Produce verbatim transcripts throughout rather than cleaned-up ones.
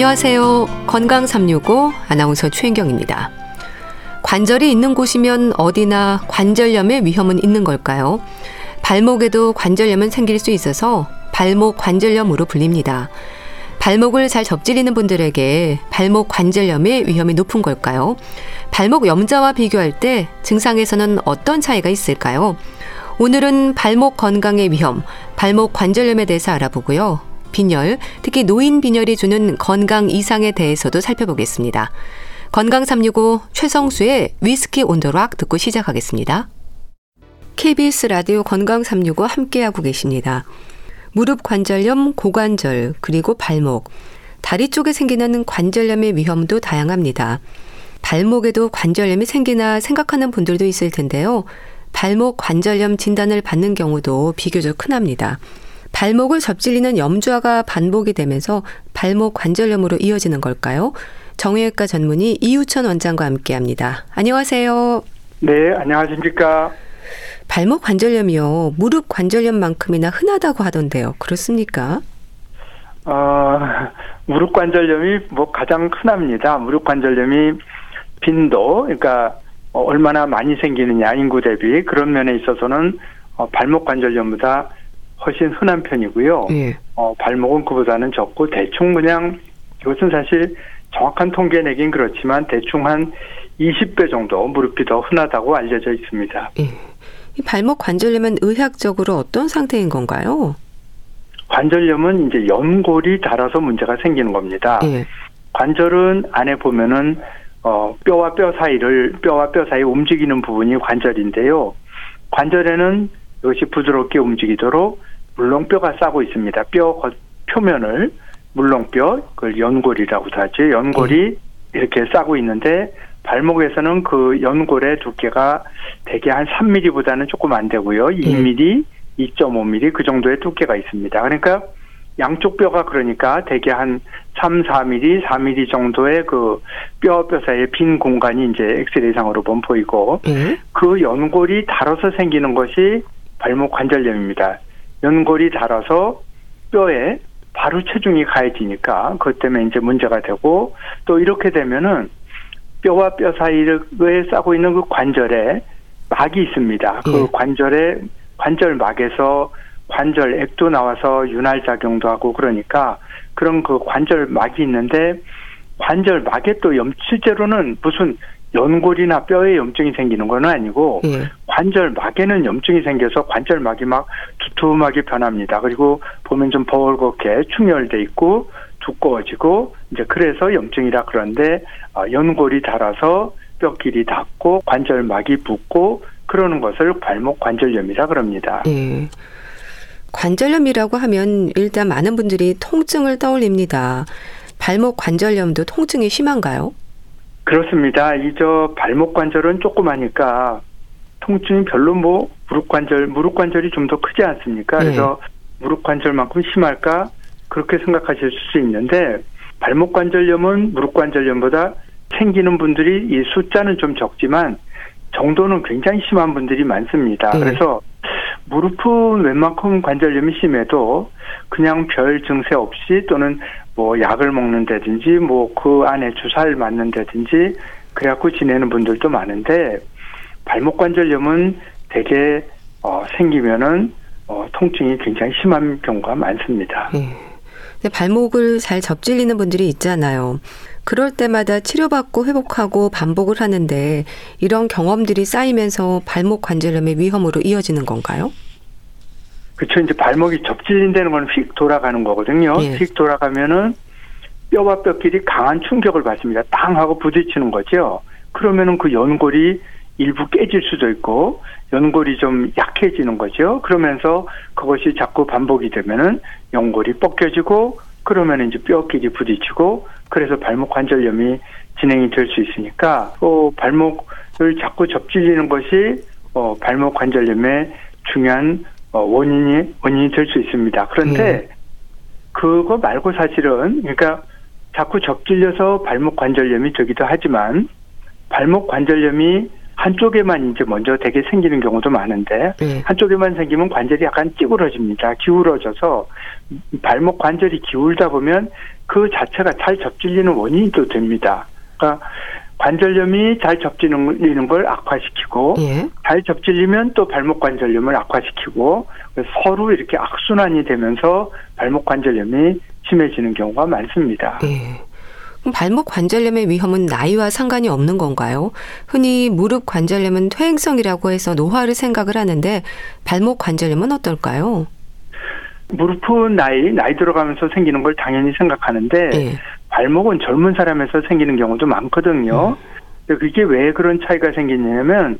안녕하세요. 건강삼육오 아나운서 최인경입니다. 관절이 있는 곳이면 어디나 관절염의 위험은 있는 걸까요? 발목에도 관절염은 생길 수 있어서 발목 관절염으로 불립니다. 발목을 잘 접지르는 분들에게 발목 관절염의 위험이 높은 걸까요? 발목 염좌와 비교할 때 증상에서는 어떤 차이가 있을까요? 오늘은 발목 건강의 위험, 발목 관절염에 대해서 알아보고요. 빈혈, 특히 노인 빈혈이 주는 건강 이상에 대해서도 살펴보겠습니다. 건강삼육오 최성수의 위스키 온더락 듣고 시작하겠습니다. 케이비에스 라디오 건강삼육오 함께하고 계십니다. 무릎 관절염, 고관절, 그리고 발목, 다리 쪽에 생기는 관절염의 위험도 다양합니다. 발목에도 관절염이 생기나 생각하는 분들도 있을 텐데요. 발목 관절염 진단을 받는 경우도 비교적 흔합니다. 발목을 접질리는 염좌가 반복이 되면서 발목 관절염으로 이어지는 걸까요? 정형외과 전문의 이우천 원장과 함께합니다. 안녕하세요. 네, 안녕하십니까. 발목 관절염이요. 무릎 관절염만큼이나 흔하다고 하던데요. 그렇습니까? 어, 무릎 관절염이 뭐 가장 흔합니다. 무릎 관절염이 빈도, 그러니까 얼마나 많이 생기느냐, 인구 대비 그런 면에 있어서는 발목 관절염보다 훨씬 흔한 편이고요. 예. 어, 발목은 그보다는 적고 대충 그냥 이것은 사실 정확한 통계 내긴 그렇지만 대충 한 이십 배 정도 무릎이 더 흔하다고 알려져 있습니다. 예. 이 발목 관절염은 의학적으로 어떤 상태인 건가요? 관절염은 이제 연골이 닳아서 문제가 생기는 겁니다. 예. 관절은 안에 보면은 어, 뼈와 뼈 사이를 뼈와 뼈 사이 움직이는 부분이 관절인데요. 관절에는 이것이 부드럽게 움직이도록 물렁뼈가 싸고 있습니다. 뼈 겉, 표면을 물렁뼈, 그걸 연골이라고도 하죠. 연골이 네. 이렇게 싸고 있는데 발목에서는 그 연골의 두께가 대개 한 삼 밀리미터보다는 조금 안 되고요. 이 밀리미터, 네. 이 점 오 밀리미터 그 정도의 두께가 있습니다. 그러니까 양쪽 뼈가 그러니까 대개 한 삼, 사 밀리미터, 사 밀리미터 정도의 그 뼈, 뼈 사이의 빈 공간이 이제 엑스레이상으로 보면 보이고 네. 그 연골이 닳아서 생기는 것이 발목 관절염입니다. 연골이 닳아서 뼈에 바로 체중이 가해지니까 그것 때문에 이제 문제가 되고 또 이렇게 되면은 뼈와 뼈 사이에 싸고 있는 그 관절에 막이 있습니다. 네. 그 관절에 관절막에서 관절액도 나와서 윤활 작용도 하고 그러니까 그런 그 관절막이 있는데 관절막에 또 염 실제로는 무슨 연골이나 뼈에 염증이 생기는 건 아니고 예. 관절막에는 염증이 생겨서 관절막이 막 두툼하게 변합니다. 그리고 보면 좀 벌겋게 충혈돼 있고 두꺼워지고 이제 그래서 염증이라 그런데 연골이 닳아서 뼈끼리 닿고 관절막이 붓고 그러는 것을 발목 관절염이라 그럽니다. 예. 관절염이라고 하면 일단 많은 분들이 통증을 떠올립니다. 발목 관절염도 통증이 심한가요? 그렇습니다. 이 저 발목 관절은 조그마니까 통증이 별로 뭐 무릎 관절, 무릎 관절이 좀 더 크지 않습니까? 그래서 네. 무릎 관절만큼 심할까? 그렇게 생각하실 수 있는데 발목 관절염은 무릎 관절염보다 생기는 분들이 이 숫자는 좀 적지만 정도는 굉장히 심한 분들이 많습니다. 네. 그래서 무릎은 웬만큼 관절염이 심해도 그냥 별 증세 없이 또는 뭐 약을 먹는다든지 뭐 그 안에 주사를 맞는다든지 그래갖고 지내는 분들도 많은데 발목 관절염은 대개 어, 생기면은 어, 통증이 굉장히 심한 경우가 많습니다. 네. 근데 발목을 잘 접질리는 분들이 있잖아요. 그럴 때마다 치료받고 회복하고 반복을 하는데 이런 경험들이 쌓이면서 발목 관절염의 위험으로 이어지는 건가요? 그렇죠. 이제 발목이 접질린다는 건 휙 돌아가는 거거든요. 예. 휙 돌아가면은 뼈와 뼈끼리 강한 충격을 받습니다. 땅 하고 부딪히는 거죠. 그러면은 그 연골이 일부 깨질 수도 있고 연골이 좀 약해지는 거죠. 그러면서 그것이 자꾸 반복이 되면은 연골이 벗겨지고 그러면 이제 뼈끼리 부딪히고 그래서 발목 관절염이 진행이 될 수 있으니까 어, 발목을 자꾸 접질리는 것이 어, 발목 관절염의 중요한 어, 원인이 원인이 될 수 있습니다. 그런데 네. 그거 말고 사실은 그러니까 자꾸 접질려서 발목 관절염이 되기도 하지만 발목 관절염이 한쪽에만 이제 먼저 되게 생기는 경우도 많은데, 네. 한쪽에만 생기면 관절이 약간 찌그러집니다. 기울어져서 발목 관절이 기울다 보면 그 자체가 잘 접질리는 원인이 또 됩니다. 그러니까 관절염이 잘 접질리는 걸 악화시키고, 예. 잘 접질리면 또 발목 관절염을 악화시키고, 서로 이렇게 악순환이 되면서 발목 관절염이 심해지는 경우가 많습니다. 예. 그럼 발목 관절염의 위험은 나이와 상관이 없는 건가요? 흔히 무릎 관절염은 퇴행성이라고 해서 노화를 생각을 하는데 발목 관절염은 어떨까요? 무릎은 나이, 나이 들어가면서 생기는 걸 당연히 생각하는데, 예. 발목은 젊은 사람에서 생기는 경우도 많거든요. 음. 그게 왜 그런 차이가 생기냐면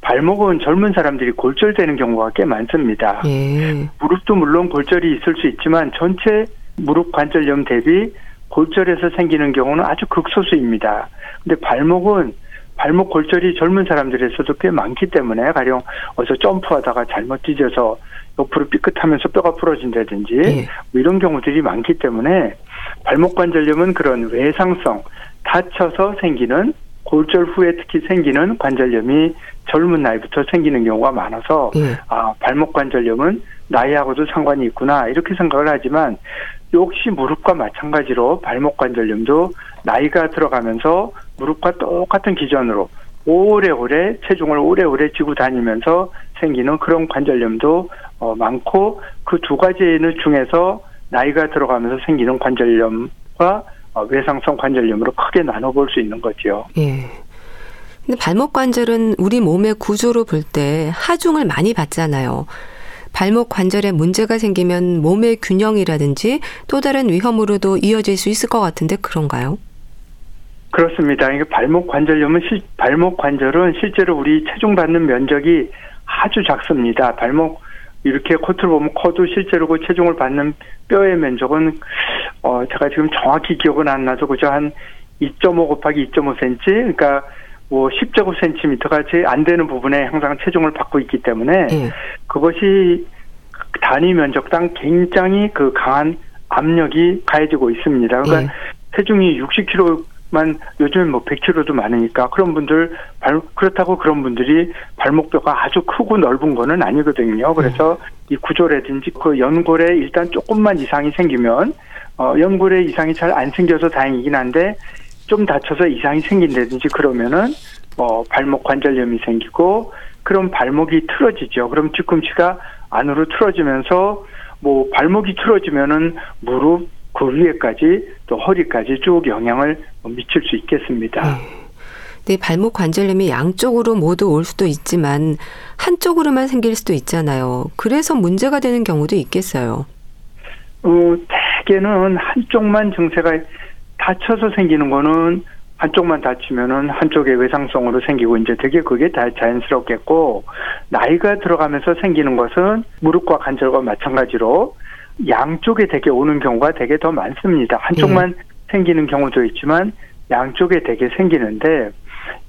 발목은 젊은 사람들이 골절되는 경우가 꽤 많습니다. 예. 무릎도 물론 골절이 있을 수 있지만 전체 무릎 관절염 대비 골절에서 생기는 경우는 아주 극소수입니다. 근데 발목은 발목 골절이 젊은 사람들에서도 꽤 많기 때문에 가령 어디서 점프하다가 잘못 찢어서 옆으로 삐끗하면서 뼈가 부러진다든지, 예. 뭐 이런 경우들이 많기 때문에 발목 관절염은 그런 외상성, 다쳐서 생기는 골절 후에 특히 생기는 관절염이 젊은 나이부터 생기는 경우가 많아서, 예. 아, 발목 관절염은 나이하고도 상관이 있구나 이렇게 생각을 하지만 역시 무릎과 마찬가지로 발목 관절염도 나이가 들어가면서 무릎과 똑같은 기전으로 오래오래 체중을 오래오래 지고 다니면서 생기는 그런 관절염도 어, 많고, 그 두 가지는 중에서 나이가 들어가면서 생기는 관절염과 어, 외상성 관절염으로 크게 나눠볼 수 있는 거죠. 예. 근데 발목 관절은 우리 몸의 구조로 볼 때 하중을 많이 받잖아요. 발목 관절에 문제가 생기면 몸의 균형이라든지 또 다른 위험으로도 이어질 수 있을 것 같은데 그런가요? 그렇습니다. 이게 발목 관절염은 실, 발목 관절은 실제로 우리 체중 받는 면적이 아주 작습니다. 발목 이렇게 코트를 보면 코도 실제로 그 체중을 받는 뼈의 면적은 어 제가 지금 정확히 기억은 안 나서 그저 한 이점오 곱하기 이점오 센티미터, 그러니까 뭐 십제곱센티미터가 채 안 되는 부분에 항상 체중을 받고 있기 때문에, 예. 그것이 단위 면적당 굉장히 그 강한 압력이 가해지고 있습니다. 그러니까, 예. 체중이 육십 킬로그램만 요즘엔 뭐 백 킬로그램도 많으니까 그런 분들 발, 그렇다고 그런 분들이 발목뼈가 아주 크고 넓은 거는 아니거든요. 그래서, 예. 이 구조라든지 그 연골에 일단 조금만 이상이 생기면 어, 연골에 이상이 잘 안 생겨서 다행이긴 한데 좀 다쳐서 이상이 생긴다든지 그러면은 어, 발목 관절염이 생기고 그럼 발목이 틀어지죠. 그럼 뒤꿈치가 안으로 틀어지면서 뭐 발목이 틀어지면은 무릎 그 위에까지 또 허리까지 쭉 영향을 미칠 수 있겠습니다. 네. 네, 발목 관절염이 양쪽으로 모두 올 수도 있지만 한쪽으로만 생길 수도 있잖아요. 그래서 문제가 되는 경우도 있겠어요. 어, 대개는 한쪽만 증세가 다쳐서 생기는 거는 한쪽만 다치면은 한쪽의 외상성으로 생기고 이제 되게 그게 다 자연스럽겠고, 나이가 들어가면서 생기는 것은 무릎과 관절과 마찬가지로 양쪽에 되게 오는 경우가 되게 더 많습니다. 한쪽만, 예. 생기는 경우도 있지만 양쪽에 되게 생기는데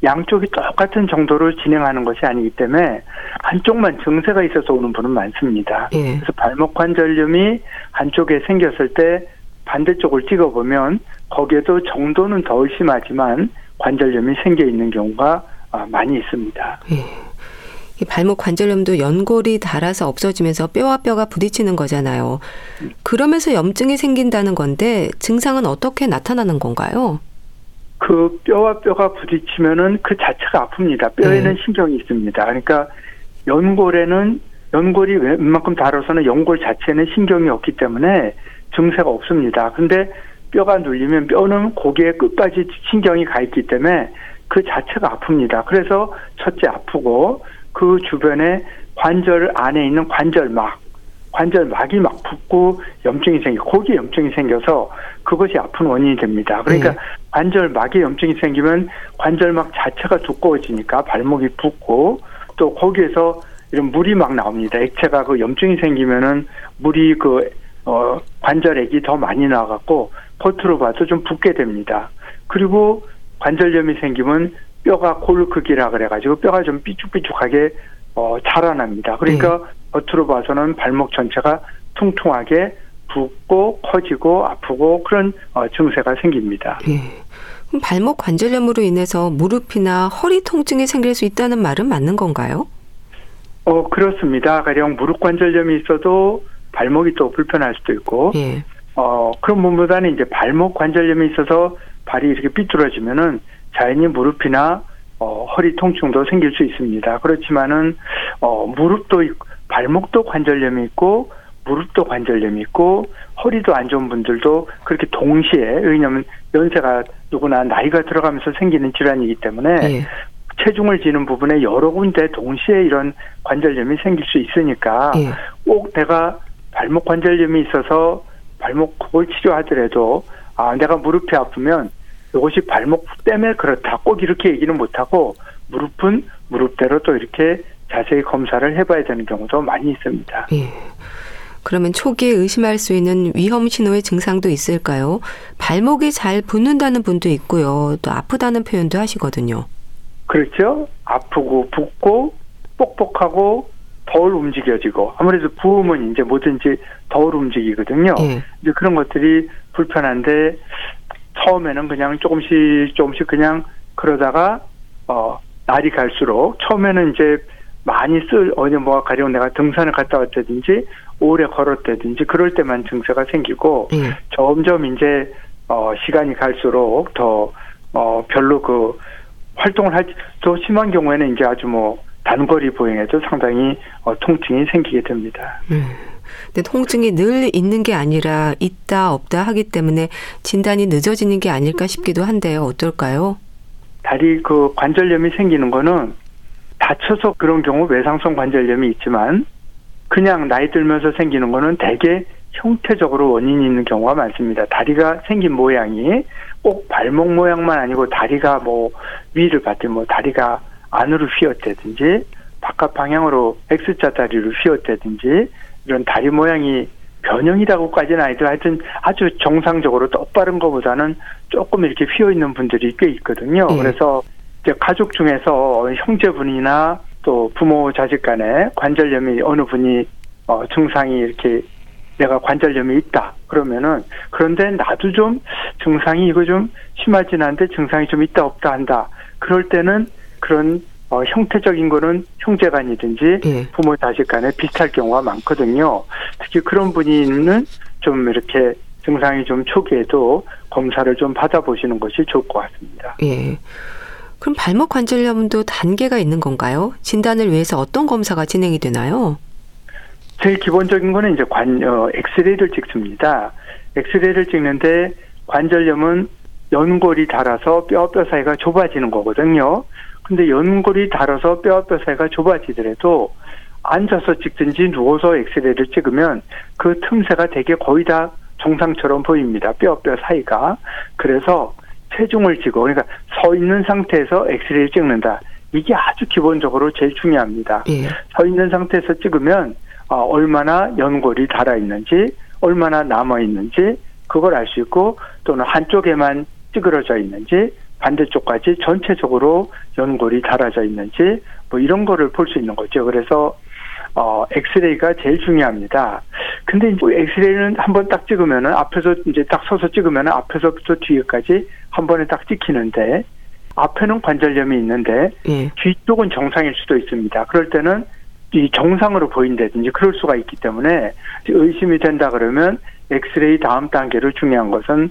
양쪽이 똑같은 정도로 진행하는 것이 아니기 때문에 한쪽만 증세가 있어서 오는 분은 많습니다. 예. 그래서 발목 관절염이 한쪽에 생겼을 때 반대쪽을 찍어보면 거기에도 정도는 덜 심하지만 관절염이 생겨있는 경우가 많이 있습니다. 예. 이 발목 관절염도 연골이 닳아서 없어지면서 뼈와 뼈가 부딪히는 거잖아요. 그러면서 염증이 생긴다는 건데 증상은 어떻게 나타나는 건가요? 그 뼈와 뼈가 부딪히면은 그 자체가 아픕니다. 뼈에는, 예. 신경이 있습니다. 그러니까 연골에는 연골이 웬만큼 닳아서는 연골 자체에는 신경이 없기 때문에 증세가 없습니다. 근데 뼈가 눌리면 뼈는 고개의 끝까지 신경이 가 있기 때문에 그 자체가 아픕니다. 그래서 첫째 아프고 그 주변에 관절 안에 있는 관절막, 관절막이 막 붓고 염증이 생기고 거기에 염증이 생겨서 그것이 아픈 원인이 됩니다. 그러니까, 네. 관절막에 염증이 생기면 관절막 자체가 두꺼워지니까 발목이 붓고 또 거기에서 이런 물이 막 나옵니다. 액체가 그 염증이 생기면은 물이 그 어, 관절액이 더 많이 나와갖고 겉으로 봐도 좀 붓게 됩니다. 그리고 관절염이 생기면 뼈가 골 크기라 그래가지고 뼈가 좀 삐죽삐죽하게 어, 자라납니다. 그러니까, 네. 겉으로 봐서는 발목 전체가 퉁퉁하게 붓고 커지고 아프고 그런 어, 증세가 생깁니다. 네. 발목 관절염으로 인해서 무릎이나 허리 통증이 생길 수 있다는 말은 맞는 건가요? 어, 그렇습니다. 가령 무릎 관절염이 있어도 발목이 또 불편할 수도 있고, 예. 어, 그런 분보다는 이제 발목 관절염이 있어서 발이 이렇게 삐뚤어지면은 자연히 무릎이나 어, 허리 통증도 생길 수 있습니다. 그렇지만은, 어, 무릎도, 발목도 관절염이 있고, 무릎도 관절염이 있고, 허리도 안 좋은 분들도 그렇게 동시에, 왜냐면 연세가 누구나 나이가 들어가면서 생기는 질환이기 때문에, 네. 체중을 지는 부분에 여러 군데 동시에 이런 관절염이 생길 수 있으니까, 네. 꼭 내가 발목 관절염이 있어서 발목 그걸 치료하더라도, 아, 내가 무릎이 아프면, 이것이 발목 때문에 그렇다. 꼭 이렇게 얘기는 못하고 무릎은 무릎대로 또 이렇게 자세히 검사를 해봐야 되는 경우도 많이 있습니다. 예. 그러면 초기에 의심할 수 있는 위험 신호의 증상도 있을까요? 발목이 잘 붓는다는 분도 있고요. 또 아프다는 표현도 하시거든요. 그렇죠. 아프고 붓고 뻑뻑하고 덜 움직여지고 아무래도 부음은 이제 뭐든지 덜 움직이거든요. 예. 이제 그런 것들이 불편한데 처음에는 그냥 조금씩 조금씩 그냥 그러다가 어 날이 갈수록 처음에는 이제 많이 쓸 어디 뭐 가령 내가 등산을 갔다 왔다든지 오래 걸었다든지 그럴 때만 증세가 생기고 음. 점점 이제 어 시간이 갈수록 더 어 별로 그 활동을 할 더 심한 경우에는 이제 아주 뭐 단거리 보행에도 상당히 어 통증이 생기게 됩니다. 음. 근데 통증이 늘 있는 게 아니라 있다 없다 하기 때문에 진단이 늦어지는 게 아닐까 싶기도 한데요. 어떨까요? 다리 그 관절염이 생기는 거는 다쳐서 그런 경우 외상성 관절염이 있지만 그냥 나이 들면서 생기는 거는 대개 형태적으로 원인이 있는 경우가 많습니다. 다리가 생긴 모양이 꼭 발목 모양만 아니고 다리가 뭐 위를 봤더니 뭐 다리가 안으로 휘었다든지 바깥 방향으로 X자 다리로 휘었다든지 이런 다리 모양이 변형이라고까지는 아니더라도 하여튼 아주 정상적으로 똑바른 것보다는 조금 이렇게 휘어있는 분들이 꽤 있거든요. 음. 그래서 이제 가족 중에서 형제분이나 또 부모 자식 간에 관절염이 어느 분이 어, 증상이 이렇게 내가 관절염이 있다 그러면은 그런데 나도 좀 증상이 이거 좀 심하진 않은데 증상이 좀 있다 없다 한다. 그럴 때는 그런 어, 형태적인 거는 형제간이든지 예. 부모 자식 간에 비슷할 경우가 많거든요. 특히 그런 분이는 좀 이렇게 증상이 좀 초기에도 검사를 좀 받아보시는 것이 좋을 것 같습니다. 예. 그럼 발목 관절염도 단계가 있는 건가요? 진단을 위해서 어떤 검사가 진행이 되나요? 제일 기본적인 거는 이제 관, 어, 엑스레이를 찍습니다. 엑스레이를 찍는데 관절염은 연골이 닳아서 뼈, 뼈 사이가 좁아지는 거거든요. 근데 연골이 닳아서 뼈와 뼈 사이가 좁아지더라도 앉아서 찍든지 누워서 엑스레이를 찍으면 그 틈새가 되게 거의 다 정상처럼 보입니다. 뼈와 뼈 사이가. 그래서 체중을 지고 그러니까 서 있는 상태에서 엑스레이를 찍는다. 이게 아주 기본적으로 제일 중요합니다. 예. 서 있는 상태에서 찍으면 얼마나 연골이 닳아있는지 얼마나 남아있는지 그걸 알 수 있고 또는 한쪽에만 찌그러져 있는지 반대쪽까지 전체적으로 연골이 닳아져 있는지 뭐 이런 거를 볼 수 있는 거죠. 그래서 어 엑스레이가 제일 중요합니다. 근데 이제 엑스레이는 한번 딱 찍으면은 앞에서 이제 딱 서서 찍으면은 앞에서부터 뒤에까지 한 번에 딱 찍히는데 앞에는 관절염이 있는데 예. 뒤쪽은 정상일 수도 있습니다. 그럴 때는 이 정상으로 보인다든지 그럴 수가 있기 때문에 의심이 된다 그러면 엑스레이 다음 단계로 중요한 것은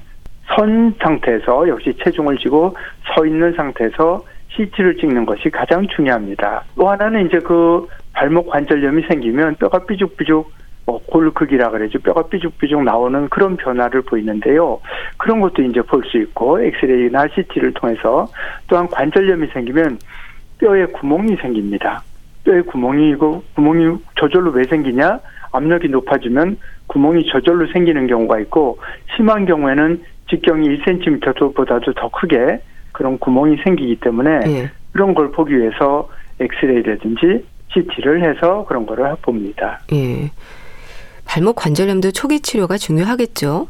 선 상태에서 역시 체중을 지고 서 있는 상태에서 씨티를 찍는 것이 가장 중요합니다. 또 하나는 이제 그 발목 관절염이 생기면 뼈가 삐죽삐죽 뭐 골 크기라 그러죠. 뼈가 삐죽삐죽 나오는 그런 변화를 보이는데요. 그런 것도 이제 볼 수 있고 엑스레이나 씨티를 통해서 또한 관절염이 생기면 뼈에 구멍이 생깁니다. 뼈에 구멍이 이거 구멍이 저절로 왜 생기냐? 압력이 높아지면 구멍이 저절로 생기는 경우가 있고 심한 경우에는 직경이 일 센티미터보다도 더 크게 그런 구멍이 생기기 때문에 예. 그런 걸 보기 위해서 엑스레이라든지 씨티를 해서 그런 거를 봅니다. 예. 발목 관절염도 초기 치료가 중요하겠죠?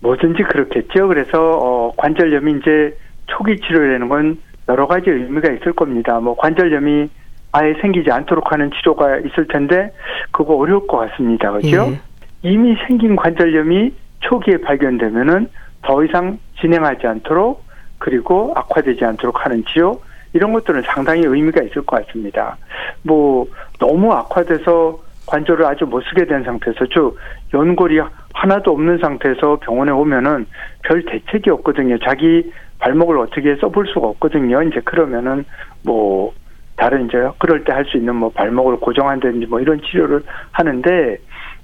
뭐든지 그렇겠죠. 그래서 어, 관절염이 이제 초기 치료라는 건 여러 가지 의미가 있을 겁니다. 뭐 관절염이 아예 생기지 않도록 하는 치료가 있을 텐데 그거 어려울 것 같습니다. 그렇죠? 예. 이미 생긴 관절염이 초기에 발견되면은 더 이상 진행하지 않도록 그리고 악화되지 않도록 하는 치료, 이런 것들은 상당히 의미가 있을 것 같습니다. 뭐 너무 악화돼서 관절을 아주 못 쓰게 된 상태에서 쭉 연골이 하나도 없는 상태에서 병원에 오면은 별 대책이 없거든요. 자기 발목을 어떻게 써볼 수가 없거든요. 이제 그러면은 뭐 다른 이제 그럴 때 할 수 있는 뭐 발목을 고정한다든지 뭐 이런 치료를 하는데,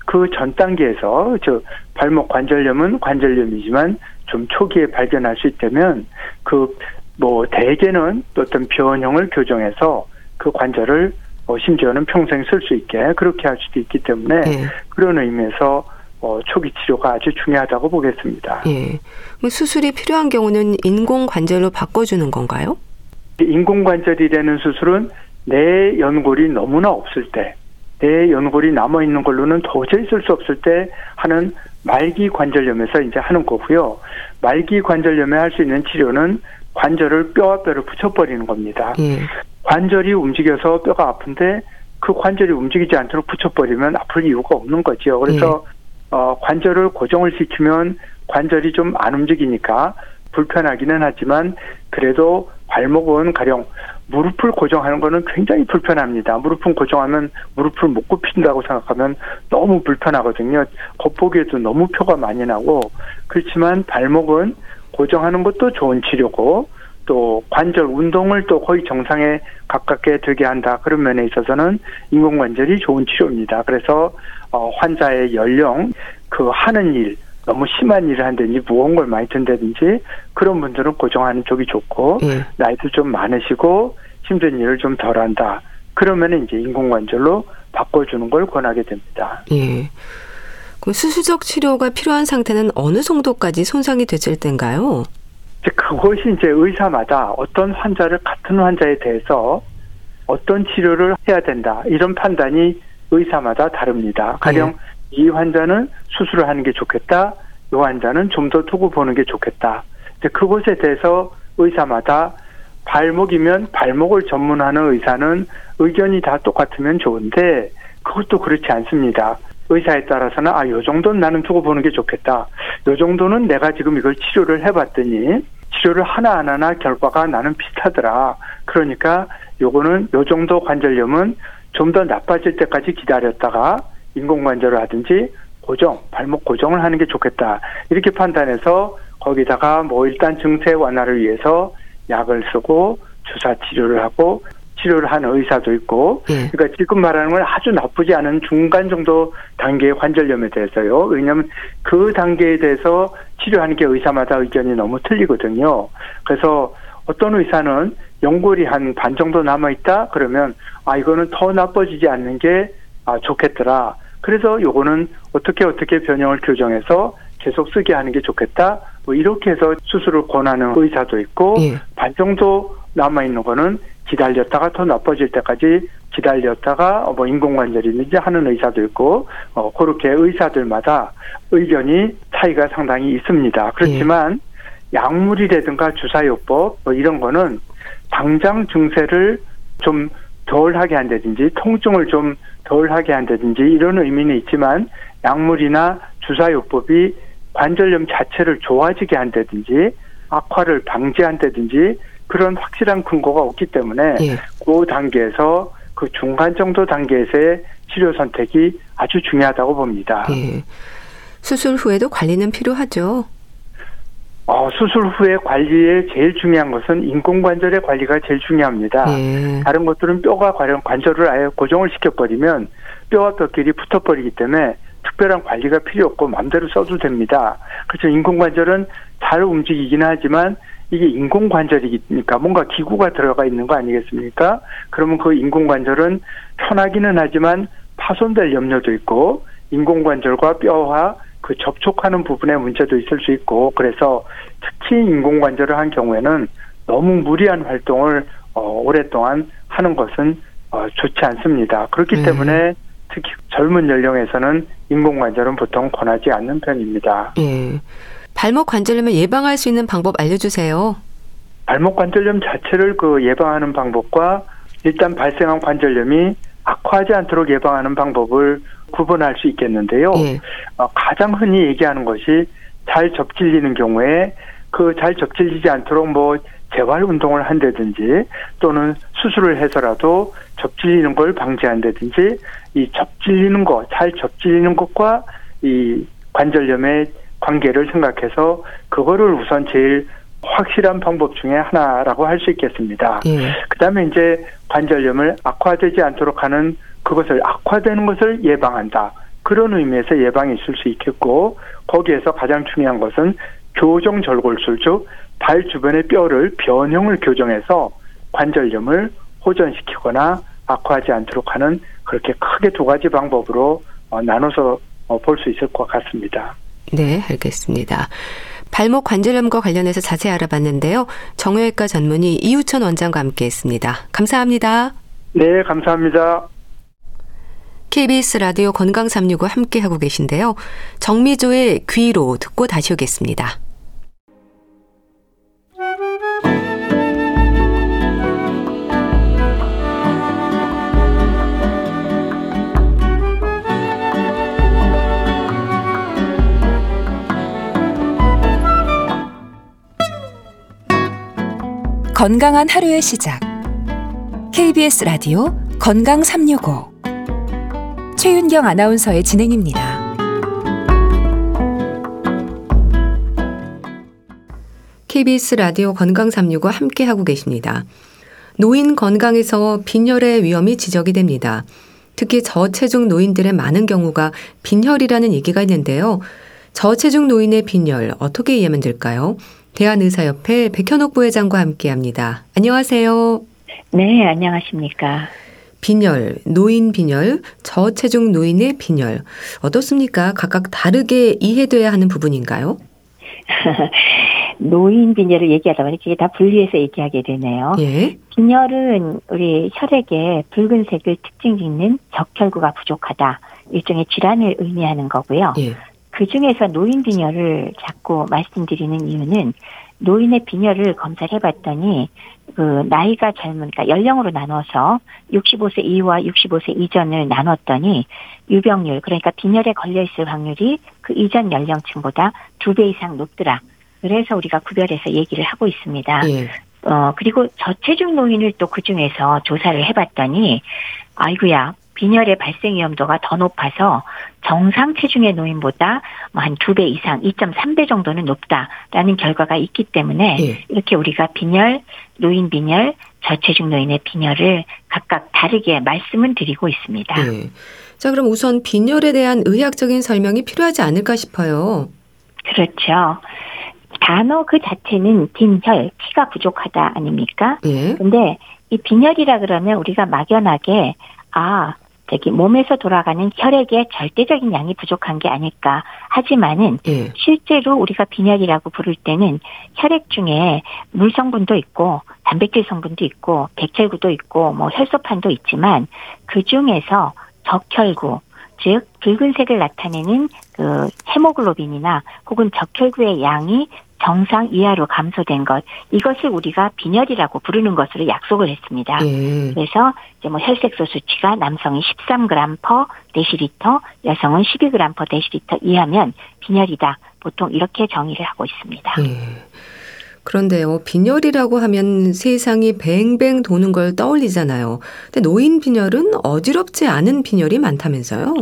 그 전 단계에서 저 발목 관절염은 관절염이지만 좀 초기에 발견할 수 있다면 그 뭐 대개는 어떤 변형을 교정해서 그 관절을 어 심지어는 평생 쓸 수 있게 그렇게 할 수도 있기 때문에 네. 그런 의미에서 어, 초기 치료가 아주 중요하다고 보겠습니다. 예. 그럼 수술이 필요한 경우는 인공관절로 바꿔주는 건가요? 인공관절이라는 수술은 내 연골이 너무나 없을 때, 내 연골이 남아있는 걸로는 도저히 쓸 수 없을 때 하는 말기 관절염에서 이제 하는 거고요. 말기 관절염에 할 수 있는 치료는 관절을 뼈와 뼈를 붙여버리는 겁니다. 예. 관절이 움직여서 뼈가 아픈데 그 관절이 움직이지 않도록 붙여버리면 아플 이유가 없는 거죠. 그래서 예. 어, 관절을 고정을 시키면 관절이 좀 안 움직이니까 불편하기는 하지만 그래도 발목은 가령 무릎을 고정하는 거는 굉장히 불편합니다. 무릎은 고정하면 무릎을 못 굽힌다고 생각하면 너무 불편하거든요. 겉보기에도 너무 표가 많이 나고, 그렇지만 발목은 고정하는 것도 좋은 치료고 또 관절 운동을 또 거의 정상에 가깝게 들게 한다, 그런 면에 있어서는 인공관절이 좋은 치료입니다. 그래서 어, 환자의 연령, 그 하는 일, 너무 심한 일을 한다든지 무거운 걸 많이 든다든지 그런 분들은 고정하는 쪽이 좋고 네. 나이도 좀 많으시고 힘든 일을 좀 덜 한다, 그러면 이제 인공관절로 바꿔주는 걸 권하게 됩니다. 예. 그럼 수술적 치료가 필요한 상태는 어느 정도까지 손상이 됐을 때인가요? 그것이 이제 의사마다 어떤 환자를, 같은 환자에 대해서 어떤 치료를 해야 된다, 이런 판단이 의사마다 다릅니다. 가령 네. 이 환자는 수술을 하는 게 좋겠다, 이 환자는 좀 더 두고 보는 게 좋겠다. 이제 그것에 대해서 의사마다 발목이면 발목을 전문하는 의사는 의견이 다 똑같으면 좋은데 그것도 그렇지 않습니다. 의사에 따라서는 아, 요 정도는 나는 두고 보는 게 좋겠다, 요 정도는 내가 지금 이걸 치료를 해봤더니 치료를 하나하나 결과가 나는 비슷하더라, 그러니까 요거는 요 정도 관절염은 좀 더 나빠질 때까지 기다렸다가 인공관절을 하든지 고정, 발목 고정을 하는 게 좋겠다, 이렇게 판단해서 거기다가 뭐 일단 증세 완화를 위해서 약을 쓰고 주사 치료를 하고 치료를 하는 의사도 있고, 그러니까 지금 말하는 건 아주 나쁘지 않은 중간 정도 단계의 관절염에 대해서요. 왜냐하면 그 단계에 대해서 치료하는 게 의사마다 의견이 너무 틀리거든요. 그래서 어떤 의사는 연골이 한 반 정도 남아있다 그러면 아, 이거는 더 나빠지지 않는 게 아, 좋겠더라, 그래서 요거는 어떻게 어떻게 변형을 교정해서 계속 쓰게 하는 게 좋겠다, 뭐 이렇게 해서 수술을 권하는 의사도 있고 예. 반 정도 남아있는 거는 기다렸다가 더 나빠질 때까지 기다렸다가 뭐 인공관절이든지 하는 의사도 있고, 어, 그렇게 의사들마다 의견이 차이가 상당히 있습니다. 그렇지만 예. 약물이라든가 주사요법 뭐 이런 거는 당장 증세를 좀 덜하게 한다든지 통증을 좀 덜하게 한다든지 이런 의미는 있지만, 약물이나 주사요법이 관절염 자체를 좋아지게 한다든지 악화를 방지한다든지 그런 확실한 근거가 없기 때문에 예. 그 단계에서 그 중간 정도 단계에서의 치료 선택이 아주 중요하다고 봅니다. 예. 수술 후에도 관리는 필요하죠? 어, 수술 후에 관리에 제일 중요한 것은 인공관절의 관리가 제일 중요합니다. 예. 다른 것들은 뼈가 관절을 아예 고정을 시켜버리면 뼈와 뼈끼리 붙어버리기 때문에 특별한 관리가 필요 없고 마음대로 써도 됩니다. 그렇죠. 인공관절은 잘 움직이긴 하지만 이게 인공관절이니까 뭔가 기구가 들어가 있는 거 아니겠습니까? 그러면 그 인공관절은 편하기는 하지만 파손될 염려도 있고 인공관절과 뼈와 그 접촉하는 부분에 문제도 있을 수 있고, 그래서 특히 인공관절을 한 경우에는 너무 무리한 활동을 어, 오랫동안 하는 것은 어, 좋지 않습니다. 그렇기 네. 때문에 특히 젊은 연령에서는 인공관절은 보통 권하지 않는 편입니다. 네. 발목 관절염을 예방할 수 있는 방법 알려주세요. 발목 관절염 자체를 그 예방하는 방법과 일단 발생한 관절염이 악화하지 않도록 예방하는 방법을 구분할 수 있겠는데요. 예. 어, 가장 흔히 얘기하는 것이 잘 접질리는 경우에 그 잘 접질리지 않도록 뭐 재활 운동을 한다든지 또는 수술을 해서라도 접질리는 걸 방지한다든지, 이 접질리는 것, 잘 접질리는 것과 이 관절염의 관계를 생각해서 그거를 우선 제일 확실한 방법 중에 하나라고 할 수 있겠습니다. 예. 그다음에 이제 관절염을 악화되지 않도록 하는 그것을 악화되는 것을 예방한다. 그런 의미에서 예방이 있을 수 있겠고, 거기에서 가장 중요한 것은 교정 절골술, 즉 발 주변의 뼈를 변형을 교정해서 관절염을 호전시키거나 악화하지 않도록 하는, 그렇게 크게 두 가지 방법으로 나눠서 볼 수 있을 것 같습니다. 네, 알겠습니다. 발목 관절염과 관련해서 자세히 알아봤는데요. 정형외과 전문의 이우천 원장과 함께했습니다. 감사합니다. 네, 감사합니다. 케이비에스 라디오 건강삼육오 함께하고 계신데요. 정미조의 귀로 듣고 다시 오겠습니다. 건강한 하루의 시작, 케이비에스 라디오 건강삼육오 최윤경 아나운서의 진행입니다. 케이비에스 라디오 건강삼육오 함께하고 계십니다. 노인 건강에서 빈혈의 위험이 지적이 됩니다. 특히 저체중 노인들의 많은 경우가 빈혈이라는 얘기가 있는데요. 저체중 노인의 빈혈 어떻게 이해하면 될까요? 대한의사협회 백현옥 부회장과 함께합니다. 안녕하세요. 네, 안녕하십니까. 빈혈, 노인 빈혈, 저체중 노인의 빈혈 어떻습니까? 각각 다르게 이해돼야 하는 부분인가요? 노인 빈혈을 얘기하다 보니 이게 다 분리해서 얘기하게 되네요. 예. 빈혈은 우리 혈액에 붉은색을 특징 짓는 적혈구가 부족하다, 일종의 질환을 의미하는 거고요. 예. 그중에서 노인 빈혈을 자꾸 말씀드리는 이유는 노인의 빈혈을 검사를 해봤더니 그 나이가 젊은, 그러니까 연령으로 나눠서 육십오 세 이후와 육십오 세 이전을 나눴더니 유병률, 그러니까 빈혈에 걸려있을 확률이 그 이전 연령층보다 두 배 이상 높더라. 그래서 우리가 구별해서 얘기를 하고 있습니다. 예. 어 그리고 저체중 노인을 또 그중에서 조사를 해봤더니 아이고야, 빈혈의 발생 위험도가 더 높아서 정상 체중의 노인보다 한 두 배 이상, 이 점 삼 배 정도는 높다라는 결과가 있기 때문에 예. 이렇게 우리가 빈혈, 노인 빈혈, 저체중 노인의 빈혈을 각각 다르게 말씀은 드리고 있습니다. 예. 자, 그럼 우선 빈혈에 대한 의학적인 설명이 필요하지 않을까 싶어요. 그렇죠. 단어 그 자체는 빈혈, 피가 부족하다 아닙니까? 예. 근데 이 빈혈이라 그러면 우리가 막연하게 아, 저기 몸에서 돌아가는 혈액의 절대적인 양이 부족한 게 아닐까. 하지만은 예. 실제로 우리가 빈혈이라고 부를 때는 혈액 중에 물 성분도 있고 단백질 성분도 있고 백혈구도 있고 뭐 혈소판도 있지만 그 중에서 적혈구, 즉 붉은색을 나타내는 그 헤모글로빈이나 혹은 적혈구의 양이 정상 이하로 감소된 것, 이것을 우리가 빈혈이라고 부르는 것으로 약속을 했습니다. 예. 그래서 이제 뭐 혈색소 수치가 남성이 십삼 그램 퍼 데시리터, 여성은 십이 그램 퍼 데시리터 이하면 빈혈이다. 보통 이렇게 정의를 하고 있습니다. 예. 그런데요, 빈혈이라고 하면 세상이 뱅뱅 도는 걸 떠올리잖아요. 근데 노인 빈혈은 어지럽지 않은 빈혈이 많다면서요?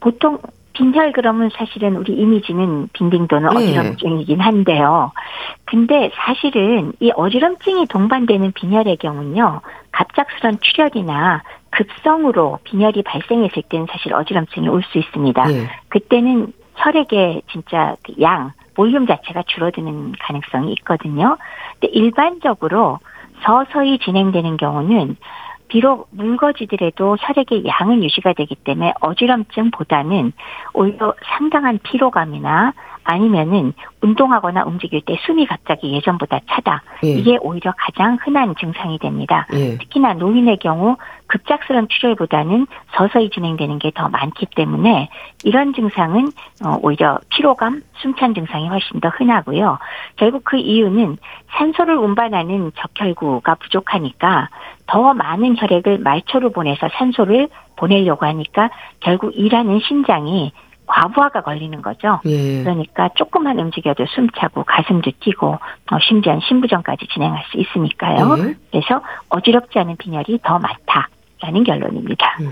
보통 빈혈 그러면 사실은 우리 이미지는 빙빙 도는 어지럼증이긴 한데요. 근데 사실은 이 어지럼증이 동반되는 빈혈의 경우는요, 갑작스런 출혈이나 급성으로 빈혈이 발생했을 때는 사실 어지럼증이 올 수 있습니다. 예. 그때는 혈액의 진짜 그 양, 볼륨 자체가 줄어드는 가능성이 있거든요. 근데 일반적으로 서서히 진행되는 경우는 비록 묽어지더라도 혈액의 양은 유지가 되기 때문에 어지럼증보다는 오히려 상당한 피로감이나 아니면은 운동하거나 움직일 때 숨이 갑자기 예전보다 차다. 예. 이게 오히려 가장 흔한 증상이 됩니다. 예. 특히나 노인의 경우 급작스런 출혈보다는 서서히 진행되는 게 더 많기 때문에 이런 증상은 오히려 피로감, 숨찬 증상이 훨씬 더 흔하고요. 결국 그 이유는 산소를 운반하는 적혈구가 부족하니까 더 많은 혈액을 말초로 보내서 산소를 보내려고 하니까 결국 일하는 신장이 과부하가 걸리는 거죠. 예. 그러니까 조금만 움직여도 숨차고 가슴도 뛰고 어, 심지어 심부전까지 진행할 수 있으니까요. 예. 그래서 어지럽지 않은 빈혈이 더 많다라는 결론입니다. 음.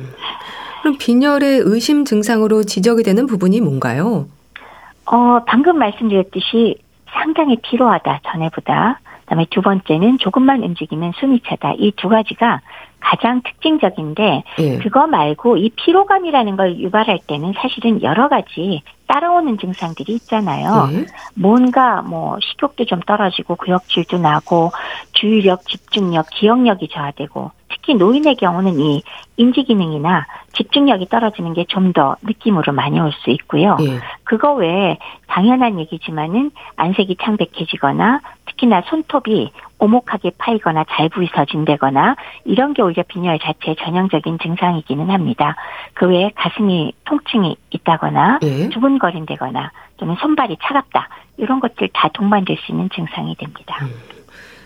그럼 빈혈의 의심 증상으로 지적이 되는 부분이 뭔가요? 어, 방금 말씀드렸듯이 상당히 피로하다, 전에보다. 그다음에 두 번째는 조금만 움직이면 숨이 차다. 이 두 가지가 가장 특징적인데 예. 그거 말고 이 피로감이라는 걸 유발할 때는 사실은 여러 가지 따라오는 증상들이 있잖아요. 예. 뭔가 뭐 식욕도 좀 떨어지고 구역질도 나고 주의력, 집중력, 기억력이 저하되고 특히 노인의 경우는 이 인지기능이나 집중력이 떨어지는 게 좀 더 느낌으로 많이 올 수 있고요. 예. 그거 외에 당연한 얘기지만은 안색이 창백해지거나 특히나 손톱이 오목하게 파이거나 잘부 서진되거나 이런 게 오히려 빈혈 자체의 전형적인 증상이기는 합니다. 그 외에 가슴이 통증이 있다거나 예. 두근거린다거나 또는 손발이 차갑다. 이런 것들 다 동반될 수 있는 증상이 됩니다. 음,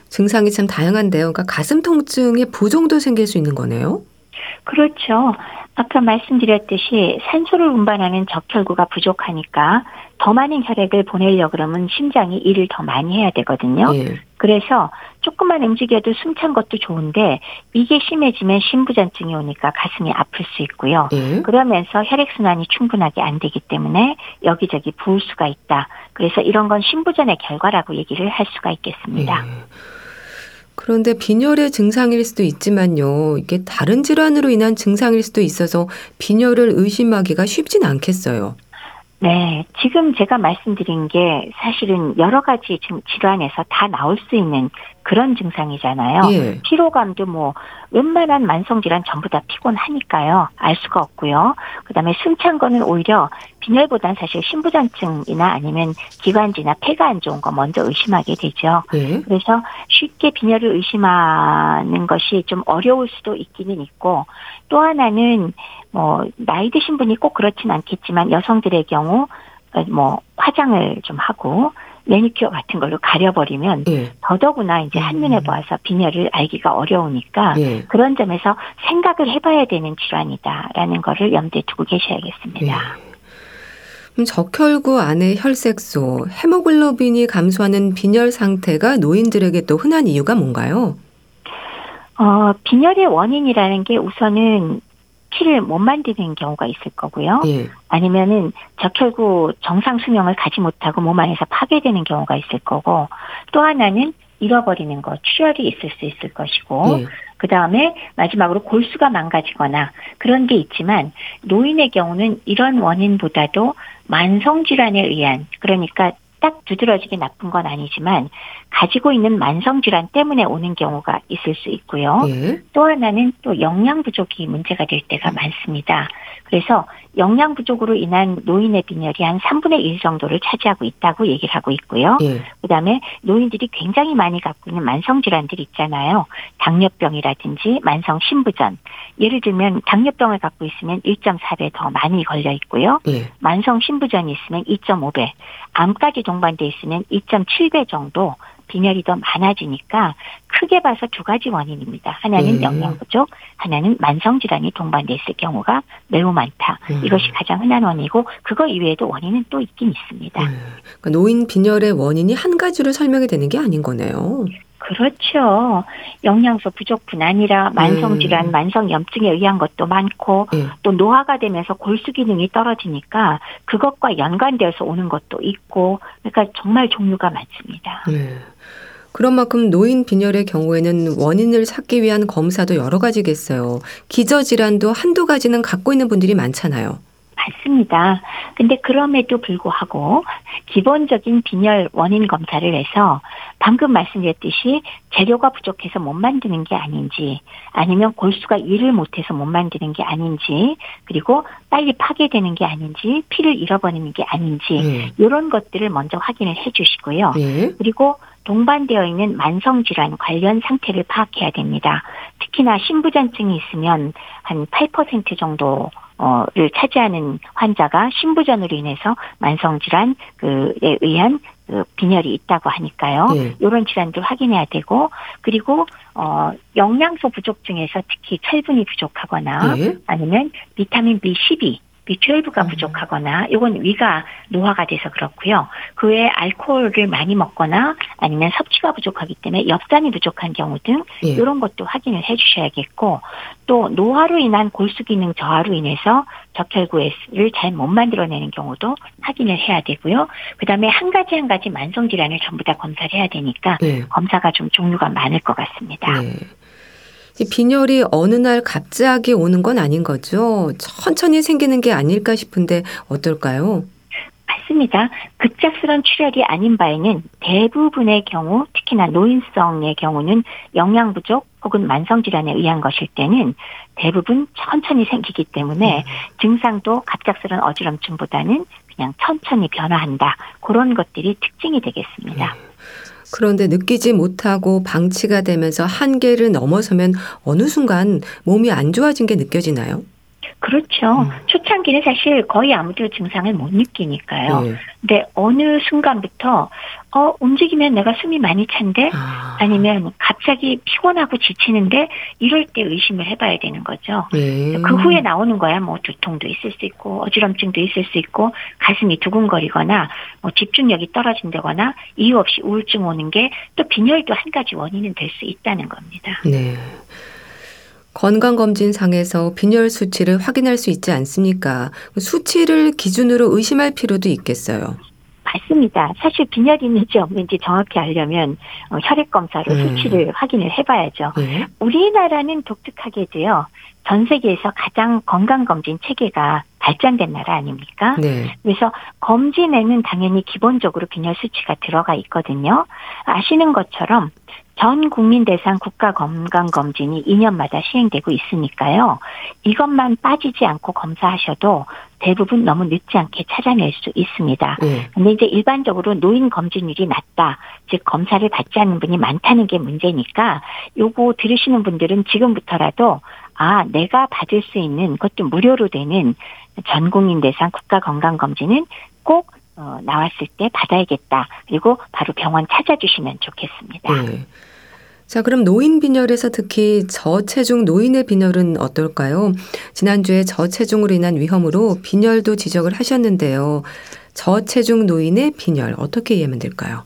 증상이 참 다양한데요. 그러니까 가슴 통증의 부종도 생길 수 있는 거네요. 그렇죠. 아까 말씀드렸듯이 산소를 운반하는 적혈구가 부족하니까 더 많은 혈액을 보내려고 그러면 심장이 일을 더 많이 해야 되거든요. 예. 그래서 조금만 움직여도 숨찬 것도 좋은데 이게 심해지면 심부전증이 오니까 가슴이 아플 수 있고요. 예. 그러면서 혈액순환이 충분하게 안 되기 때문에 여기저기 부을 수가 있다. 그래서 이런 건 심부전의 결과라고 얘기를 할 수가 있겠습니다. 예. 그런데 빈혈의 증상일 수도 있지만요. 이게 다른 질환으로 인한 증상일 수도 있어서 빈혈을 의심하기가 쉽진 않겠어요. 네. 지금 제가 말씀드린 게 사실은 여러 가지 질환에서 다 나올 수 있는 그런 증상이잖아요. 예. 피로감도 뭐 웬만한 만성질환 전부 다 피곤하니까요. 알 수가 없고요. 그다음에 숨찬 거는 오히려 빈혈보단 사실 심부전증이나 아니면 기관지나 폐가 안 좋은 거 먼저 의심하게 되죠. 예. 그래서 쉽게 빈혈을 의심하는 것이 좀 어려울 수도 있기는 있고 또 하나는 뭐 나이 드신 분이 꼭 그렇진 않겠지만 여성들의 경우 뭐 화장을 좀 하고 매니큐어 같은 걸로 가려버리면 예. 더더구나 이제 한눈에 보아서 빈혈을 알기가 어려우니까 예. 그런 점에서 생각을 해봐야 되는 질환이다라는 거를 염두에 두고 계셔야겠습니다. 예. 그럼 적혈구 안의 혈색소, 헤모글로빈이 감소하는 빈혈 상태가 노인들에게 또 흔한 이유가 뭔가요? 어, 빈혈의 원인이라는 게 우선은 피를 못 만드는 경우가 있을 거고요. 예. 아니면은 적혈구 정상 수명을 가지 못하고 몸 안에서 파괴되는 경우가 있을 거고 또 하나는 잃어버리는 것, 출혈이 있을 수 있을 것이고 예. 그다음에 마지막으로 골수가 망가지거나 그런 게 있지만 노인의 경우는 이런 원인보다도 만성질환에 의한 그러니까 딱 두드러지게 나쁜 건 아니지만 가지고 있는 만성질환 때문에 오는 경우가 있을 수 있고요. 예. 또 하나는 또 영양 부족이 문제가 될 때가 많습니다. 그래서 영양 부족으로 인한 노인의 빈혈이 한 삼분의 일 정도를 차지하고 있다고 얘기를 하고 있고요. 예. 그다음에 노인들이 굉장히 많이 갖고 있는 만성질환들이 있잖아요. 당뇨병이라든지 만성심부전. 예를 들면 당뇨병을 갖고 있으면 일점사 배 더 많이 걸려 있고요. 예. 만성심부전이 있으면 이점오 배. 암까지 동반돼 있으면 이점칠 배 정도 빈혈이 더 많아지니까 크게 봐서 두 가지 원인입니다. 하나는 예. 영양 부족, 하나는 만성질환이 동반돼 있을 경우가 매우 많다. 예. 이것이 가장 흔한 원인이고 그거 이외에도 원인은 또 있긴 있습니다. 예. 그러니까 노인 빈혈의 원인이 한 가지로 설명이 되는 게 아닌 거네요. 그렇죠. 영양소 부족뿐 아니라 만성질환, 음. 만성염증에 의한 것도 많고 음. 또 노화가 되면서 골수 기능이 떨어지니까 그것과 연관되어서 오는 것도 있고 그러니까 정말 종류가 많습니다. 음. 그런 만큼 노인 빈혈의 경우에는 원인을 찾기 위한 검사도 여러 가지겠어요. 기저질환도 한두 가지는 갖고 있는 분들이 많잖아요. 맞습니다. 근데 그럼에도 불구하고 기본적인 빈혈 원인 검사를 해서 방금 말씀드렸듯이 재료가 부족해서 못 만드는 게 아닌지 아니면 골수가 일을 못해서 못 만드는 게 아닌지 그리고 빨리 파괴되는 게 아닌지 피를 잃어버리는 게 아닌지 네. 이런 것들을 먼저 확인을 해 주시고요. 네. 그리고 동반되어 있는 만성질환 관련 상태를 파악해야 됩니다. 특히나 심부전증이 있으면 한 팔 퍼센트 정도 를 차지하는 환자가 심부전으로 인해서 만성질환에 의한 빈혈이 있다고 하니까요. 네. 이런 질환들 확인해야 되고 그리고 어, 영양소 부족 중에서 특히 철분이 부족하거나 네. 아니면 비타민 비십이 비트웰브가 부족하거나 이건 위가 노화가 돼서 그렇고요. 그 외에 알코올을 많이 먹거나 아니면 섭취가 부족하기 때문에 엽산이 부족한 경우 등 예. 이런 것도 확인을 해주셔야겠고 또 노화로 인한 골수 기능 저하로 인해서 적혈구를 잘 못 만들어내는 경우도 확인을 해야 되고요. 그다음에 한 가지 한 가지 만성 질환을 전부 다 검사를 해야 되니까 예. 검사가 좀 종류가 많을 것 같습니다. 예. 빈혈이 어느 날 갑자기 오는 건 아닌 거죠? 천천히 생기는 게 아닐까 싶은데 어떨까요? 맞습니다. 급작스런 출혈이 아닌 바에는 대부분의 경우, 특히나 노인성의 경우는 영양 부족 혹은 만성질환에 의한 것일 때는 대부분 천천히 생기기 때문에 음. 증상도 갑작스런 어지럼증보다는 그냥 천천히 변화한다. 그런 것들이 특징이 되겠습니다. 음. 그런데 느끼지 못하고 방치가 되면서 한계를 넘어서면 어느 순간 몸이 안 좋아진 게 느껴지나요? 그렇죠. 음. 초창기는 사실 거의 아무도 증상을 못 느끼니까요. 네. 근데 어느 순간부터 어 움직이면 내가 숨이 많이 찬데 아. 아니면 갑자기 피곤하고 지치는데 이럴 때 의심을 해봐야 되는 거죠. 네. 그 후에 나오는 거야 뭐 두통도 있을 수 있고 어지럼증도 있을 수 있고 가슴이 두근거리거나 뭐 집중력이 떨어진다거나 이유 없이 우울증 오는 게 또 빈혈도 한 가지 원인은 될 수 있다는 겁니다. 네. 건강검진상에서 빈혈 수치를 확인할 수 있지 않습니까? 수치를 기준으로 의심할 필요도 있겠어요. 맞습니다. 사실 빈혈이 있는지 없는지 정확히 알려면 혈액검사로 음. 수치를 확인을 해봐야죠. 음. 우리나라는 독특하게도요. 전 세계에서 가장 건강검진 체계가 발전된 나라 아닙니까? 네. 그래서 검진에는 당연히 기본적으로 빈혈 수치가 들어가 있거든요. 아시는 것처럼 전 국민 대상 국가 건강검진이 이 년마다 시행되고 있으니까요. 이것만 빠지지 않고 검사하셔도 대부분 너무 늦지 않게 찾아낼 수 있습니다. 네. 근데 이제 일반적으로 노인 검진율이 낮다. 즉 검사를 받지 않는 분이 많다는 게 문제니까 요거 들으시는 분들은 지금부터라도 아, 내가 받을 수 있는 그것도 무료로 되는 전 국민 대상 국가 건강검진은 꼭 어, 나왔을 때 받아야겠다. 그리고 바로 병원 찾아주시면 좋겠습니다. 네. 자, 그럼 노인 빈혈에서 특히 저체중 노인의 빈혈은 어떨까요? 지난주에 저체중으로 인한 위험으로 빈혈도 지적을 하셨는데요. 저체중 노인의 빈혈 어떻게 이해하면 될까요?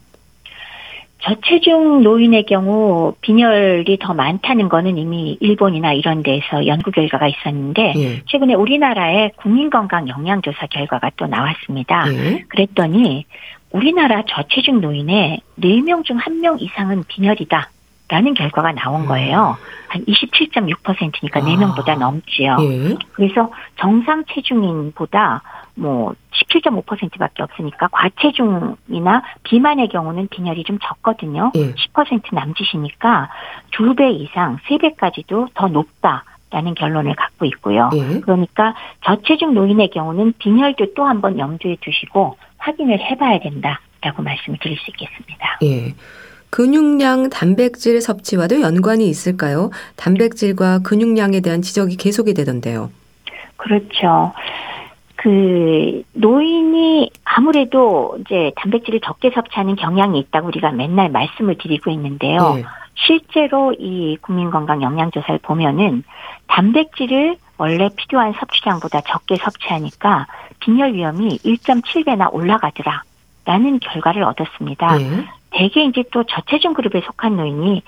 저체중 노인의 경우 빈혈이 더 많다는 거는 이미 일본이나 이런 데에서 연구 결과가 있었는데 예. 최근에 우리나라의 국민건강 영양조사 결과가 또 나왔습니다. 예. 그랬더니 우리나라 저체중 노인의 네 명 중 한 명 이상은 빈혈이다. 라는 결과가 나온 거예요. 한 이십칠 점 육 퍼센트니까 네 명보다 아, 넘지요. 예. 그래서 정상 체중인보다 뭐 십칠 점 오 퍼센트밖에 없으니까 과체중이나 비만의 경우는 빈혈이 좀 적거든요. 예. 십 퍼센트 남짓이니까 두 배 이상, 세 배까지도 더 높다라는 결론을 갖고 있고요. 예. 그러니까 저체중 노인의 경우는 빈혈도 또 한 번 염두에 두시고 확인을 해봐야 된다라고 말씀을 드릴 수 있겠습니다. 예. 근육량 단백질 섭취와도 연관이 있을까요? 단백질과 근육량에 대한 지적이 계속이 되던데요. 그렇죠. 그 노인이 아무래도 이제 단백질을 적게 섭취하는 경향이 있다고 우리가 맨날 말씀을 드리고 있는데요. 네. 실제로 이 국민건강 영양조사를 보면은 단백질을 원래 필요한 섭취량보다 적게 섭취하니까 빈혈 위험이 일 점 칠 배나 올라가더라. 라는 결과를 얻었습니다. 네. 대개 이제 또 저체중 그룹에 속한 노인이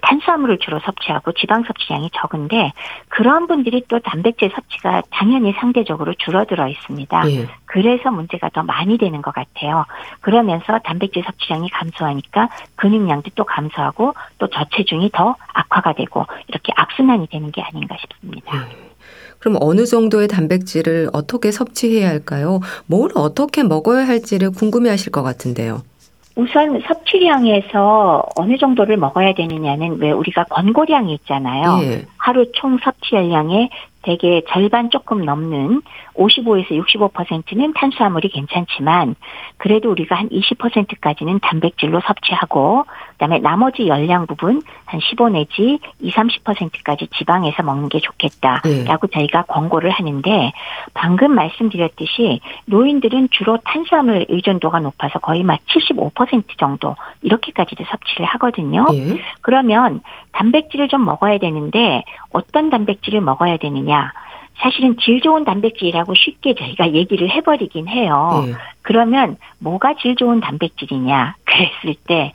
탄수화물을 주로 섭취하고 지방 섭취량이 적은데 그런 분들이 또 단백질 섭취가 당연히 상대적으로 줄어들어 있습니다. 네. 그래서 문제가 더 많이 되는 것 같아요. 그러면서 단백질 섭취량이 감소하니까 근육량도 또 감소하고 또 저체중이 더 악화가 되고 이렇게 악순환이 되는 게 아닌가 싶습니다. 네. 그럼 어느 정도의 단백질을 어떻게 섭취해야 할까요? 뭘 어떻게 먹어야 할지를 궁금해하실 것 같은데요. 우선 섭취량에서 어느 정도를 먹어야 되느냐는 왜 우리가 권고량이 있잖아요. 예. 하루 총 섭취량의 대개 절반 조금 넘는 오십오에서 육십오 퍼센트는 탄수화물이 괜찮지만 그래도 우리가 한 이십 퍼센트까지는 단백질로 섭취하고 그다음에 나머지 열량 부분 한 십오 내지 이십, 삼십 퍼센트까지 지방에서 먹는 게 좋겠다라고 네. 저희가 권고를 하는데 방금 말씀드렸듯이 노인들은 주로 탄수화물 의존도가 높아서 거의 막 칠십오 퍼센트 정도 이렇게까지도 섭취를 하거든요. 네. 그러면 단백질을 좀 먹어야 되는데 어떤 단백질을 먹어야 되느냐. 사실은 질 좋은 단백질이라고 쉽게 저희가 얘기를 해버리긴 해요. 네. 그러면 뭐가 질 좋은 단백질이냐 그랬을 때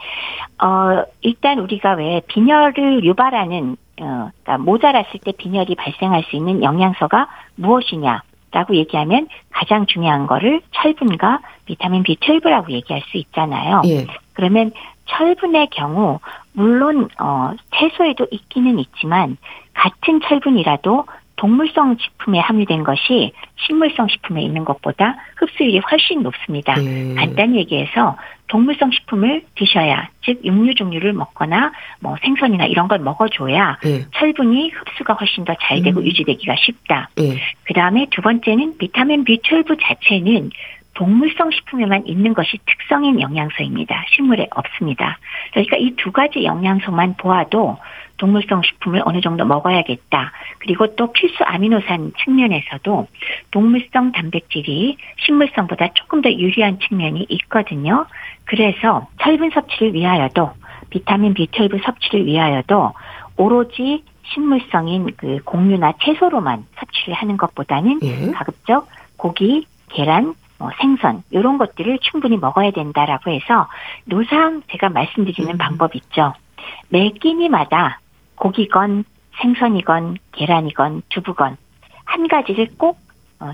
어, 일단 우리가 왜 빈혈을 유발하는 어, 그러니까 모자랐을 때 빈혈이 발생할 수 있는 영양소가 무엇이냐라고 얘기하면 가장 중요한 거를 철분과 비타민 비 십이라고 얘기할 수 있잖아요. 네. 그러면 철분의 경우 물론 어, 채소에도 있기는 있지만 같은 철분이라도 동물성 식품에 함유된 것이 식물성 식품에 있는 것보다 흡수율이 훨씬 높습니다. 음. 간단히 얘기해서 동물성 식품을 드셔야, 즉 육류 종류를 먹거나 뭐 생선이나 이런 걸 먹어줘야 음. 철분이 흡수가 훨씬 더 잘 되고 음. 유지되기가 쉽다. 음. 그다음에 두 번째는 비타민 비 십이 자체는 동물성 식품에만 있는 것이 특성인 영양소입니다. 식물에 없습니다. 그러니까 이 두 가지 영양소만 보아도 동물성 식품을 어느 정도 먹어야겠다. 그리고 또 필수 아미노산 측면에서도 동물성 단백질이 식물성보다 조금 더 유리한 측면이 있거든요. 그래서 철분 섭취를 위하여도 비타민 비 십이 섭취를 위하여도 오로지 식물성인 그 곡류나 채소로만 섭취를 하는 것보다는 예. 가급적 고기, 계란, 뭐 생선 이런 것들을 충분히 먹어야 된다라고 해서 노상 제가 말씀드리는 음. 방법 있죠. 매 끼니마다 고기건 생선이건 계란이건 두부건 한 가지를 꼭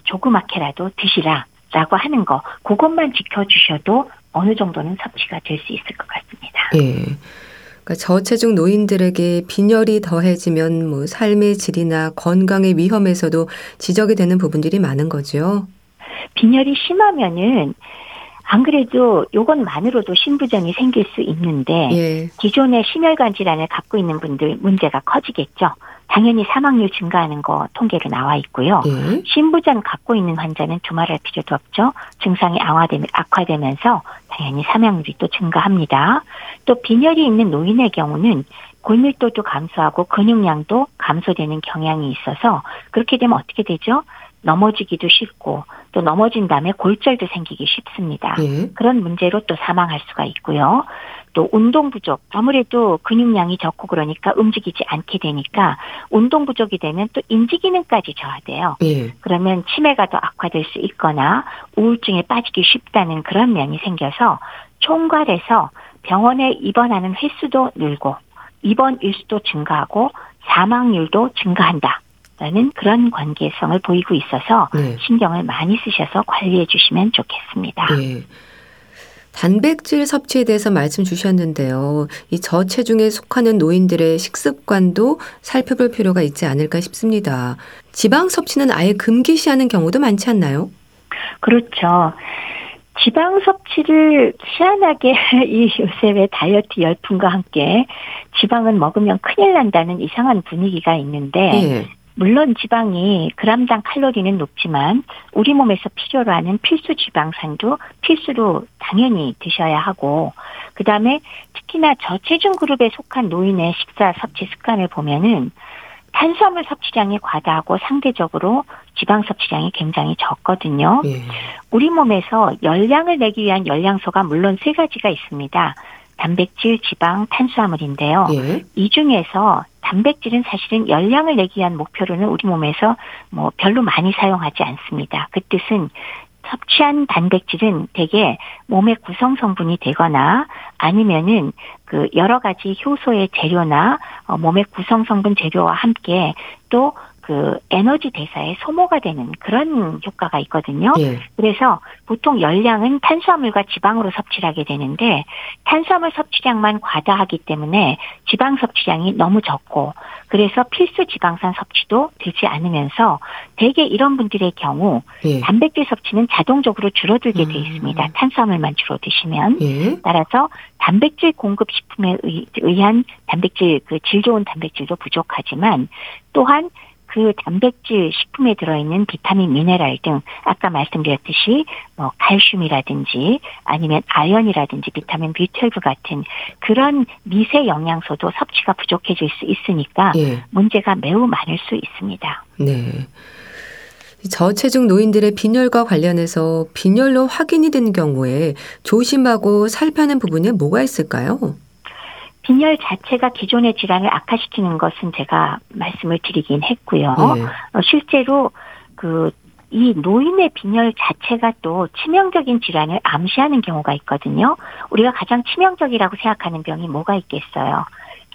조그맣게라도 드시라라고 하는 거 그것만 지켜주셔도 어느 정도는 섭취가 될 수 있을 것 같습니다. 예. 그러니까 저체중 노인들에게 빈혈이 더해지면 뭐 삶의 질이나 건강의 위험에서도 지적이 되는 부분들이 많은 거죠. 빈혈이 심하면은 안 그래도 요것만으로도 신부전이 생길 수 있는데 예. 기존의 심혈관 질환을 갖고 있는 분들 문제가 커지겠죠. 당연히 사망률 증가하는 거 통계로 나와 있고요. 예. 신부전 갖고 있는 환자는 두말할 필요도 없죠. 증상이 악화되면서 당연히 사망률이 또 증가합니다. 또 빈혈이 있는 노인의 경우는 골밀도도 감소하고 근육량도 감소되는 경향이 있어서 그렇게 되면 어떻게 되죠? 넘어지기도 쉽고 또 넘어진 다음에 골절도 생기기 쉽습니다. 예. 그런 문제로 또 사망할 수가 있고요. 또 운동 부족, 아무래도 근육량이 적고 그러니까 움직이지 않게 되니까 운동 부족이 되면 또 인지 기능까지 저하돼요. 예. 그러면 치매가 더 악화될 수 있거나 우울증에 빠지기 쉽다는 그런 면이 생겨서 총괄해서 병원에 입원하는 횟수도 늘고 입원 일수도 증가하고 사망률도 증가한다. 라는 그런 관계성을 보이고 있어서 네. 신경을 많이 쓰셔서 관리해 주시면 좋겠습니다. 네. 단백질 섭취에 대해서 말씀 주셨는데요. 이 저체중에 속하는 노인들의 식습관도 살펴볼 필요가 있지 않을까 싶습니다. 지방 섭취는 아예 금기시하는 경우도 많지 않나요? 그렇죠. 지방 섭취를 희한하게 이 요새의 다이어트 열풍과 함께 지방은 먹으면 큰일 난다는 이상한 분위기가 있는데 네. 물론 지방이 그람당 칼로리는 높지만 우리 몸에서 필요로 하는 필수 지방산도 필수로 당연히 드셔야 하고 그다음에 특히나 저체중 그룹에 속한 노인의 식사 섭취 습관을 보면은 탄수화물 섭취량이 과다하고 상대적으로 지방 섭취량이 굉장히 적거든요. 예. 우리 몸에서 열량을 내기 위한 열량소가 물론 세 가지가 있습니다. 단백질, 지방, 탄수화물인데요. 예. 이 중에서 단백질은 사실은 열량을 내기 위한 목표로는 우리 몸에서 뭐 별로 많이 사용하지 않습니다. 그 뜻은 섭취한 단백질은 대개 몸의 구성 성분이 되거나 아니면은 그 여러 가지 효소의 재료나 어 몸의 구성 성분 재료와 함께 또 그 에너지 대사에 소모가 되는 그런 효과가 있거든요. 예. 그래서 보통 열량은 탄수화물과 지방으로 섭취를 하게 되는데 탄수화물 섭취량만 과다하기 때문에 지방 섭취량이 너무 적고 그래서 필수 지방산 섭취도 되지 않으면서 대개 이런 분들의 경우 예. 단백질 섭취는 자동적으로 줄어들게 음. 돼 있습니다. 탄수화물만 주로 드시면. 예. 따라서 단백질 공급 식품에 의한 단백질 그 질 좋은 단백질도 부족하지만 또한 그 단백질 식품에 들어있는 비타민, 미네랄 등 아까 말씀드렸듯이 뭐 칼슘이라든지 아니면 아연이라든지 비타민 비 십이 같은 그런 미세 영양소도 섭취가 부족해질 수 있으니까 예. 문제가 매우 많을 수 있습니다. 네. 저체중 노인들의 빈혈과 관련해서 빈혈로 확인이 된 경우에 조심하고 살펴는 부분에 뭐가 있을까요? 빈혈 자체가 기존의 질환을 악화시키는 것은 제가 말씀을 드리긴 했고요. 네. 실제로 그 이 노인의 빈혈 자체가 또 치명적인 질환을 암시하는 경우가 있거든요. 우리가 가장 치명적이라고 생각하는 병이 뭐가 있겠어요?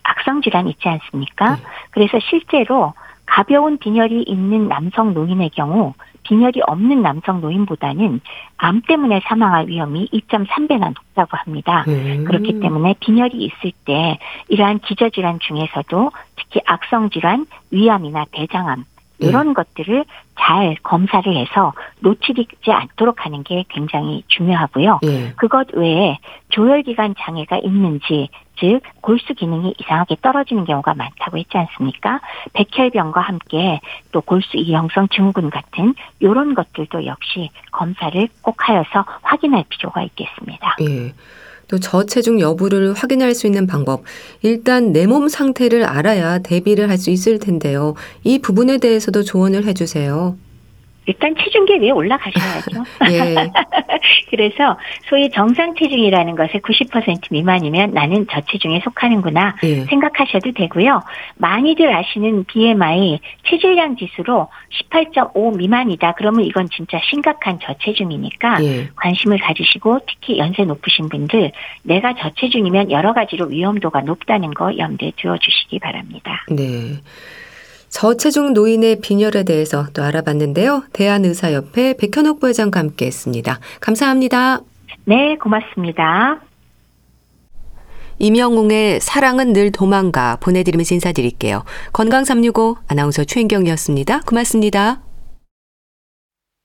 악성 질환 있지 않습니까? 네. 그래서 실제로 가벼운 빈혈이 있는 남성 노인의 경우 빈혈이 없는 남성 노인보다는 암 때문에 사망할 위험이 이 점 삼 배나 높다고 합니다. 음. 그렇기 때문에 빈혈이 있을 때 이러한 기저질환 중에서도 특히 악성질환, 위암이나 대장암 이런 음. 것들을 잘 검사를 해서 놓치지 않도록 하는 게 굉장히 중요하고요. 음. 그것 외에 조혈기관 장애가 있는지, 즉 골수 기능이 이상하게 떨어지는 경우가 많다고 했지 않습니까? 백혈병과 함께 또 골수 이형성 증후군 같은 이런 것들도 역시 검사를 꼭 하여서 확인할 필요가 있겠습니다. 예. 또 저체중 여부를 확인할 수 있는 방법, 일단 내 몸 상태를 알아야 대비를 할 수 있을 텐데요. 이 부분에 대해서도 조언을 해주세요. 일단 체중계 위에 올라가셔야죠. 예. 그래서 소위 정상 체중이라는 것의 구십 퍼센트 미만이면 나는 저체중에 속하는구나 예. 생각하셔도 되고요. 많이들 아시는 비엠아이 체질량 지수로 십팔 점 오 미만이다. 그러면 이건 진짜 심각한 저체중이니까 예. 관심을 가지시고 특히 연세 높으신 분들 내가 저체중이면 여러 가지로 위험도가 높다는 거 염두에 두어주시기 바랍니다. 네. 저체중 노인의 빈혈에 대해서 또 알아봤는데요. 대한의사협회 백현옥 부회장과 함께했습니다. 감사합니다. 네, 고맙습니다. 임영웅의 사랑은 늘 도망가 보내드리면서 인사드릴게요. 건강삼육오 아나운서 최인경이었습니다. 고맙습니다.